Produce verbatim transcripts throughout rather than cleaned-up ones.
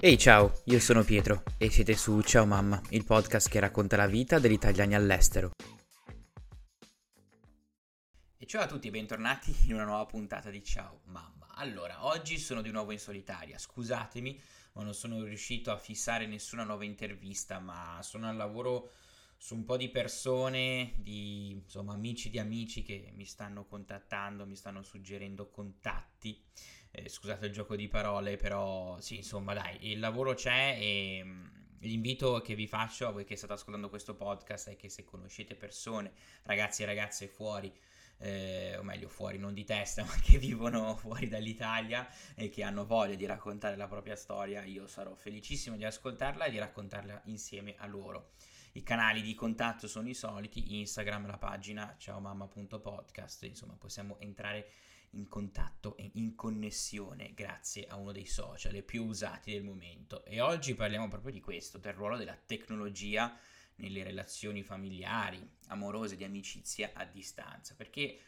Ehi hey, ciao, io sono Pietro e siete su Ciao Mamma, il podcast che racconta la vita degli italiani all'estero. E ciao a tutti, bentornati in una nuova puntata di Ciao Mamma. Allora, oggi sono di nuovo in solitaria, scusatemi, ma non sono riuscito a fissare nessuna nuova intervista, ma sono al lavoro su un po' di persone, di insomma amici di amici che mi stanno contattando, mi stanno suggerendo contatti. Eh, scusate il gioco di parole, però sì, insomma dai, il lavoro c'è e mh, l'invito che vi faccio a voi che state ascoltando questo podcast è che se conoscete persone, ragazzi e ragazze fuori, eh, o meglio fuori, non di testa, ma che vivono fuori dall'Italia e che hanno voglia di raccontare la propria storia, io sarò felicissimo di ascoltarla e di raccontarla insieme a loro. I canali di contatto sono i soliti, Instagram, la pagina ciao mamma punto podcast, insomma possiamo entrare in contatto e in connessione grazie a uno dei social più usati del momento. E oggi parliamo proprio di questo, del ruolo della tecnologia nelle relazioni familiari, amorose, di amicizia a distanza, perché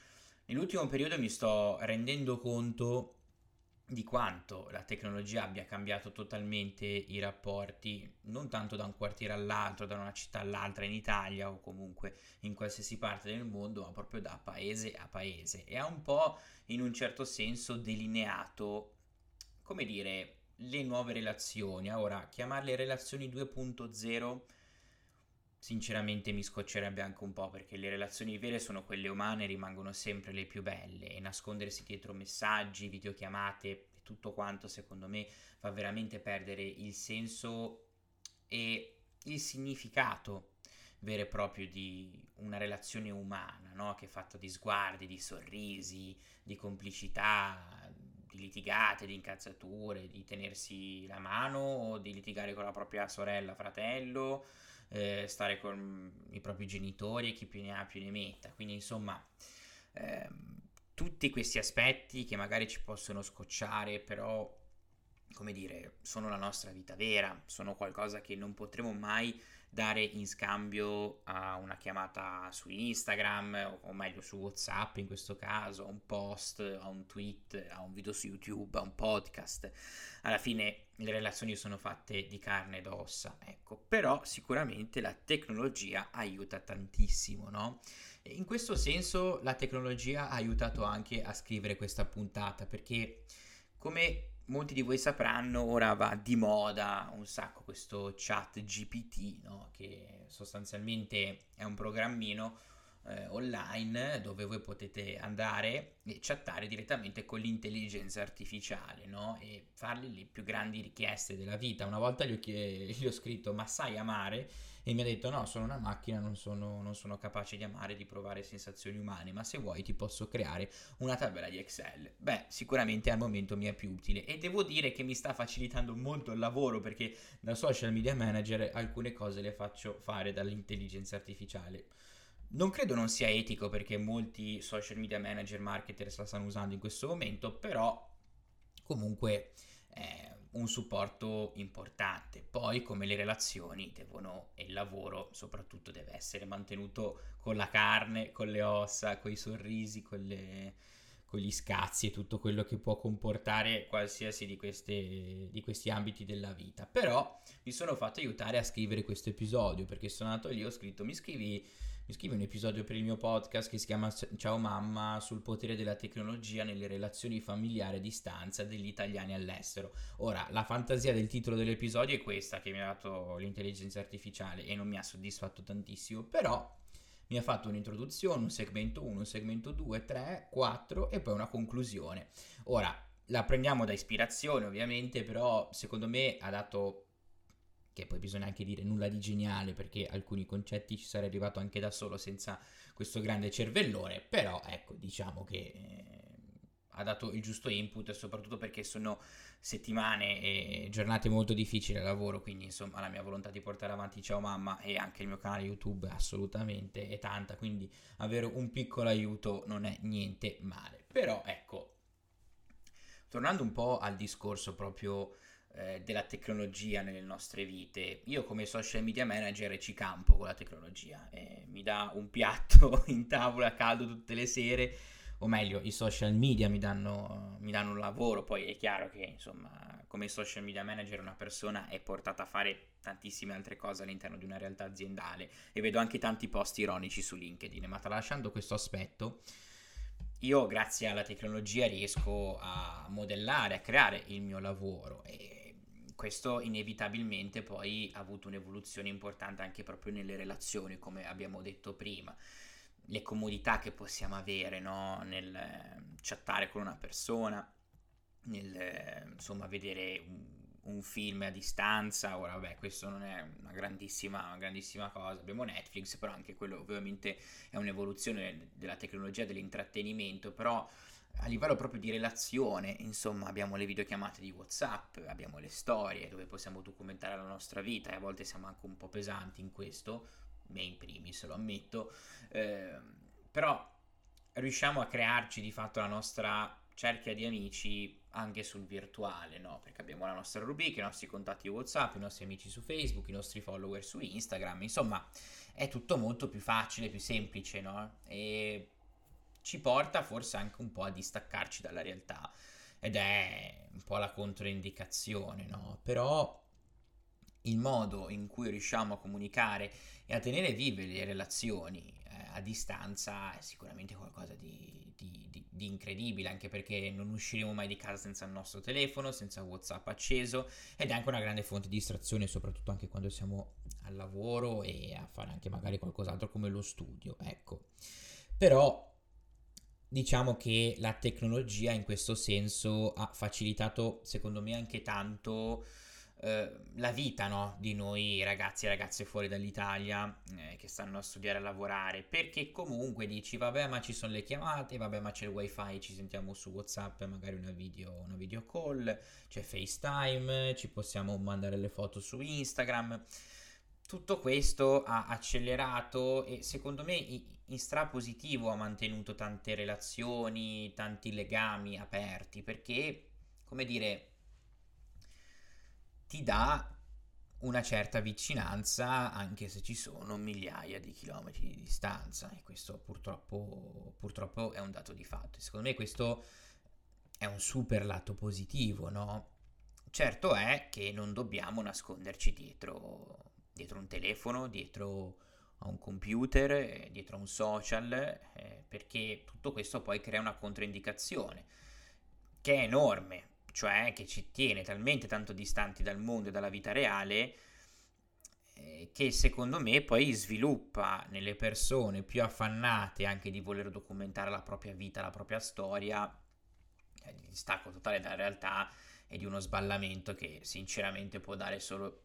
nell'ultimo periodo mi sto rendendo conto di quanto la tecnologia abbia cambiato totalmente i rapporti, non tanto da un quartiere all'altro, da una città all'altra in Italia o comunque in qualsiasi parte del mondo, ma proprio da paese a paese, e ha un po' in un certo senso delineato, come dire, le nuove relazioni. Ora, chiamarle relazioni due punto zero sinceramente mi scoccerebbe anche un po', perché le relazioni vere sono quelle umane, rimangono sempre le più belle, e nascondersi dietro messaggi, videochiamate e tutto quanto secondo me fa veramente perdere il senso e il significato vero e proprio di una relazione umana, no? Che è fatta di sguardi, di sorrisi, di complicità, di litigate, di incazzature, di tenersi la mano o di litigare con la propria sorella, fratello, Eh, stare con i propri genitori e chi più ne ha più ne metta. Quindi insomma ehm, tutti questi aspetti che magari ci possono scocciare, però come dire, sono la nostra vita vera, sono qualcosa che non potremo mai dare in scambio a una chiamata su Instagram, o meglio su WhatsApp in questo caso, a un post, a un tweet, a un video su YouTube, a un podcast. Alla fine le relazioni sono fatte di carne ed ossa, ecco. Però sicuramente la tecnologia aiuta tantissimo, no? E in questo senso la tecnologia ha aiutato anche a scrivere questa puntata, perché come molti di voi sapranno, ora va di moda un sacco questo Chat G P T, no? Che sostanzialmente è un programmino eh, online dove voi potete andare e chattare direttamente con l'intelligenza artificiale, no? E fargli le più grandi richieste della vita. Una volta gli ho, chied- gli ho scritto "ma sai amare?" e mi ha detto "no, sono una macchina, non sono, non sono capace di amare, di provare sensazioni umane, ma se vuoi ti posso creare una tabella di Excel". Beh, sicuramente al momento mi è più utile, e devo dire che mi sta facilitando molto il lavoro, perché da social media manager alcune cose le faccio fare dall'intelligenza artificiale. Non credo non sia etico, perché molti social media manager, marketer la stanno usando in questo momento, però comunque eh, un supporto importante. Poi, come le relazioni devono, e il lavoro soprattutto deve essere mantenuto con la carne, con le ossa, con i sorrisi, con, le, con gli scazzi e tutto quello che può comportare qualsiasi di, queste, di questi ambiti della vita. Però mi sono fatto aiutare a scrivere questo episodio, perché sono andato lì, ho scritto mi scrivi mi scrivi un episodio per il mio podcast che si chiama Ciao Mamma, sul potere della tecnologia nelle relazioni familiari a distanza degli italiani all'estero. Ora, la fantasia del titolo dell'episodio è questa che mi ha dato l'intelligenza artificiale, e non mi ha soddisfatto tantissimo, però mi ha fatto un'introduzione, un segmento uno, un segmento due, tre, quattro e poi una conclusione. Ora, la prendiamo da ispirazione ovviamente, però secondo me ha dato, che poi bisogna anche dire, nulla di geniale, perché alcuni concetti ci sarei arrivato anche da solo senza questo grande cervellone, però ecco, diciamo che eh, ha dato il giusto input, soprattutto perché sono settimane e giornate molto difficili al lavoro, quindi insomma la mia volontà di portare avanti Ciao Mamma e anche il mio canale YouTube assolutamente è tanta, quindi avere un piccolo aiuto non è niente male. Però ecco, tornando un po' al discorso proprio della tecnologia nelle nostre vite, io come social media manager ci campo con la tecnologia, eh, mi dà un piatto in tavola caldo tutte le sere, o meglio i social media mi danno, mi danno un lavoro. Poi è chiaro che insomma come social media manager una persona è portata a fare tantissime altre cose all'interno di una realtà aziendale, e vedo anche tanti post ironici su LinkedIn, ma tralasciando questo aspetto, io grazie alla tecnologia riesco a modellare, a creare il mio lavoro, e questo inevitabilmente poi ha avuto un'evoluzione importante anche proprio nelle relazioni, come abbiamo detto prima. Le comodità che possiamo avere, no? Nel chattare con una persona, nel insomma vedere un, un film a distanza. Ora vabbè, questo non è una grandissima, una grandissima cosa, abbiamo Netflix, però anche quello ovviamente è un'evoluzione della tecnologia, dell'intrattenimento, però a livello proprio di relazione, insomma, abbiamo le videochiamate di WhatsApp, abbiamo le storie dove possiamo documentare la nostra vita, e a volte siamo anche un po' pesanti in questo, me in primis, lo ammetto, eh, però riusciamo a crearci di fatto la nostra cerchia di amici anche sul virtuale, no? Perché abbiamo la nostra rubrica, i nostri contatti WhatsApp, i nostri amici su Facebook, i nostri follower su Instagram, insomma, è tutto molto più facile, più semplice, no? E ci porta forse anche un po' a distaccarci dalla realtà, ed è un po' la controindicazione, no? Però il modo in cui riusciamo a comunicare e a tenere vive le relazioni eh, a distanza è sicuramente qualcosa di, di, di, di incredibile, anche perché non usciremo mai di casa senza il nostro telefono, senza WhatsApp acceso, ed è anche una grande fonte di distrazione, soprattutto anche quando siamo al lavoro e a fare anche magari qualcos'altro come lo studio, ecco. Però diciamo che la tecnologia in questo senso ha facilitato, secondo me, anche tanto eh, la vita, no? Di noi ragazzi e ragazze fuori dall'Italia eh, che stanno a studiare e a lavorare, perché comunque dici vabbè ma ci sono le chiamate, vabbè ma c'è il wifi, ci sentiamo su WhatsApp magari una video, una video call, c'è FaceTime, ci possiamo mandare le foto su Instagram. Tutto questo ha accelerato e secondo me in strapositivo ha mantenuto tante relazioni, tanti legami aperti, perché, come dire, ti dà una certa vicinanza anche se ci sono migliaia di chilometri di distanza, e questo purtroppo, purtroppo è un dato di fatto. E secondo me questo è un super lato positivo, no? Certo è che non dobbiamo nasconderci dietro... dietro un telefono, dietro a un computer, eh, dietro a un social, eh, perché tutto questo poi crea una controindicazione che è enorme, cioè che ci tiene talmente tanto distanti dal mondo e dalla vita reale eh, che secondo me poi sviluppa nelle persone più affannate anche di voler documentare la propria vita, la propria storia, eh, il distacco totale dalla realtà e di uno sballamento che sinceramente può dare solo...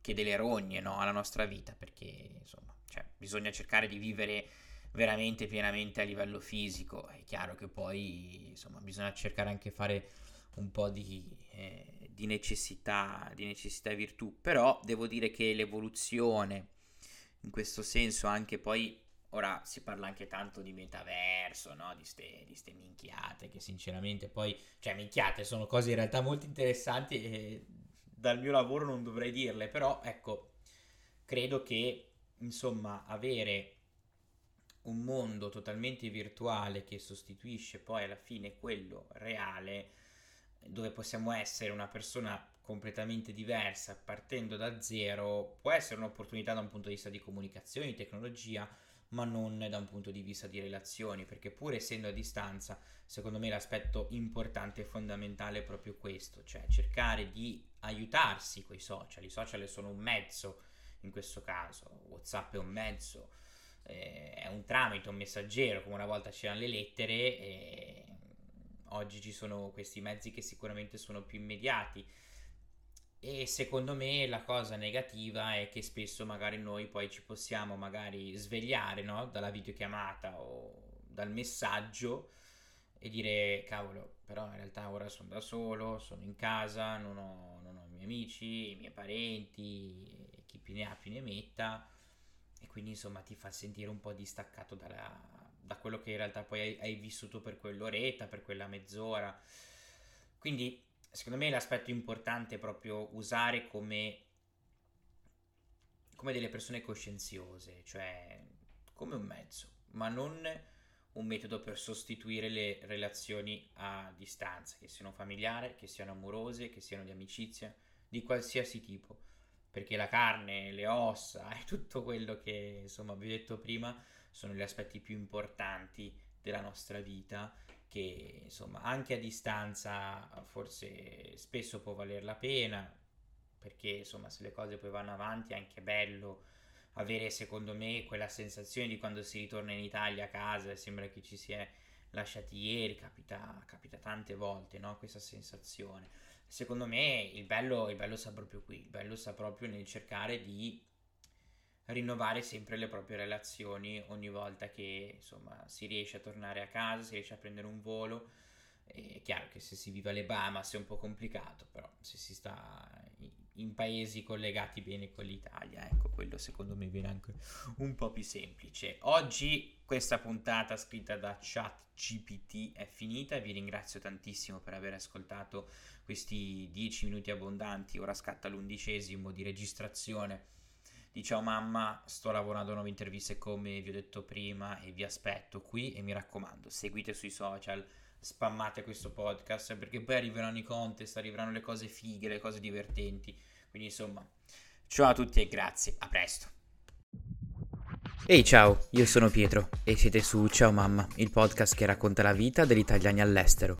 che delle rogne, no, alla nostra vita, perché insomma, cioè, bisogna cercare di vivere veramente pienamente a livello fisico. È chiaro che poi insomma bisogna cercare anche fare un po' di, eh, di necessità di necessità e virtù, però devo dire che l'evoluzione in questo senso, anche poi ora si parla anche tanto di metaverso, no? Di ste, di ste minchiate che sinceramente poi, cioè minchiate sono cose in realtà molto interessanti e dal mio lavoro non dovrei dirle, però ecco, credo che insomma avere un mondo totalmente virtuale che sostituisce poi alla fine quello reale, dove possiamo essere una persona completamente diversa partendo da zero, può essere un'opportunità da un punto di vista di comunicazione, di tecnologia, ma non da un punto di vista di relazioni, perché pur essendo a distanza, secondo me l'aspetto importante e fondamentale è proprio questo, cioè cercare di aiutarsi coi social. I social sono un mezzo, in questo caso WhatsApp è un mezzo, eh, è un tramite, un messaggero, come una volta c'erano le lettere, e oggi ci sono questi mezzi che sicuramente sono più immediati. E secondo me la cosa negativa è che spesso magari noi poi ci possiamo magari svegliare, no? Dalla videochiamata o dal messaggio e dire cavolo, però in realtà ora sono da solo, sono in casa, non ho, non ho i miei amici, i miei parenti, e chi più ne ha più ne metta, e quindi insomma ti fa sentire un po' distaccato dalla, da quello che in realtà poi hai, hai vissuto per quell'oretta, per quella mezz'ora. Quindi secondo me l'aspetto importante è proprio usare come, come delle persone coscienziose, cioè come un mezzo, ma non un metodo per sostituire le relazioni a distanza, che siano familiari, che siano amorose, che siano di amicizia, di qualsiasi tipo, perché la carne, le ossa e tutto quello che, insomma, vi ho detto prima, sono gli aspetti più importanti della nostra vita, che, insomma, anche a distanza forse spesso può valer la pena, perché, insomma, se le cose poi vanno avanti è anche bello avere, secondo me, quella sensazione di quando si ritorna in Italia a casa e sembra che ci si è lasciati ieri. Capita, capita tante volte, no? Questa sensazione. Secondo me il bello, il bello sta proprio qui, il bello sta proprio nel cercare di rinnovare sempre le proprie relazioni ogni volta che, insomma, si riesce a tornare a casa, si riesce a prendere un volo. È chiaro che se si vive alle Bahamas è un po' complicato, però se si sta in paesi collegati bene con l'Italia, ecco, quello secondo me viene anche un po' più semplice. Oggi questa puntata scritta da Chat G P T è finita. Vi ringrazio tantissimo per aver ascoltato questi dieci minuti abbondanti. Ora scatta l'undicesimo di registrazione di Ciao Mamma. Sto lavorando a nuove interviste, come vi ho detto prima, e vi aspetto qui. E mi raccomando, seguite sui social, spammate questo podcast, perché poi arriveranno i contest, arriveranno le cose fighe, le cose divertenti. Quindi, insomma, ciao a tutti e grazie, a presto. Ehi, hey, ciao, io sono Pietro e siete su Ciao Mamma, il podcast che racconta la vita degli italiani all'estero.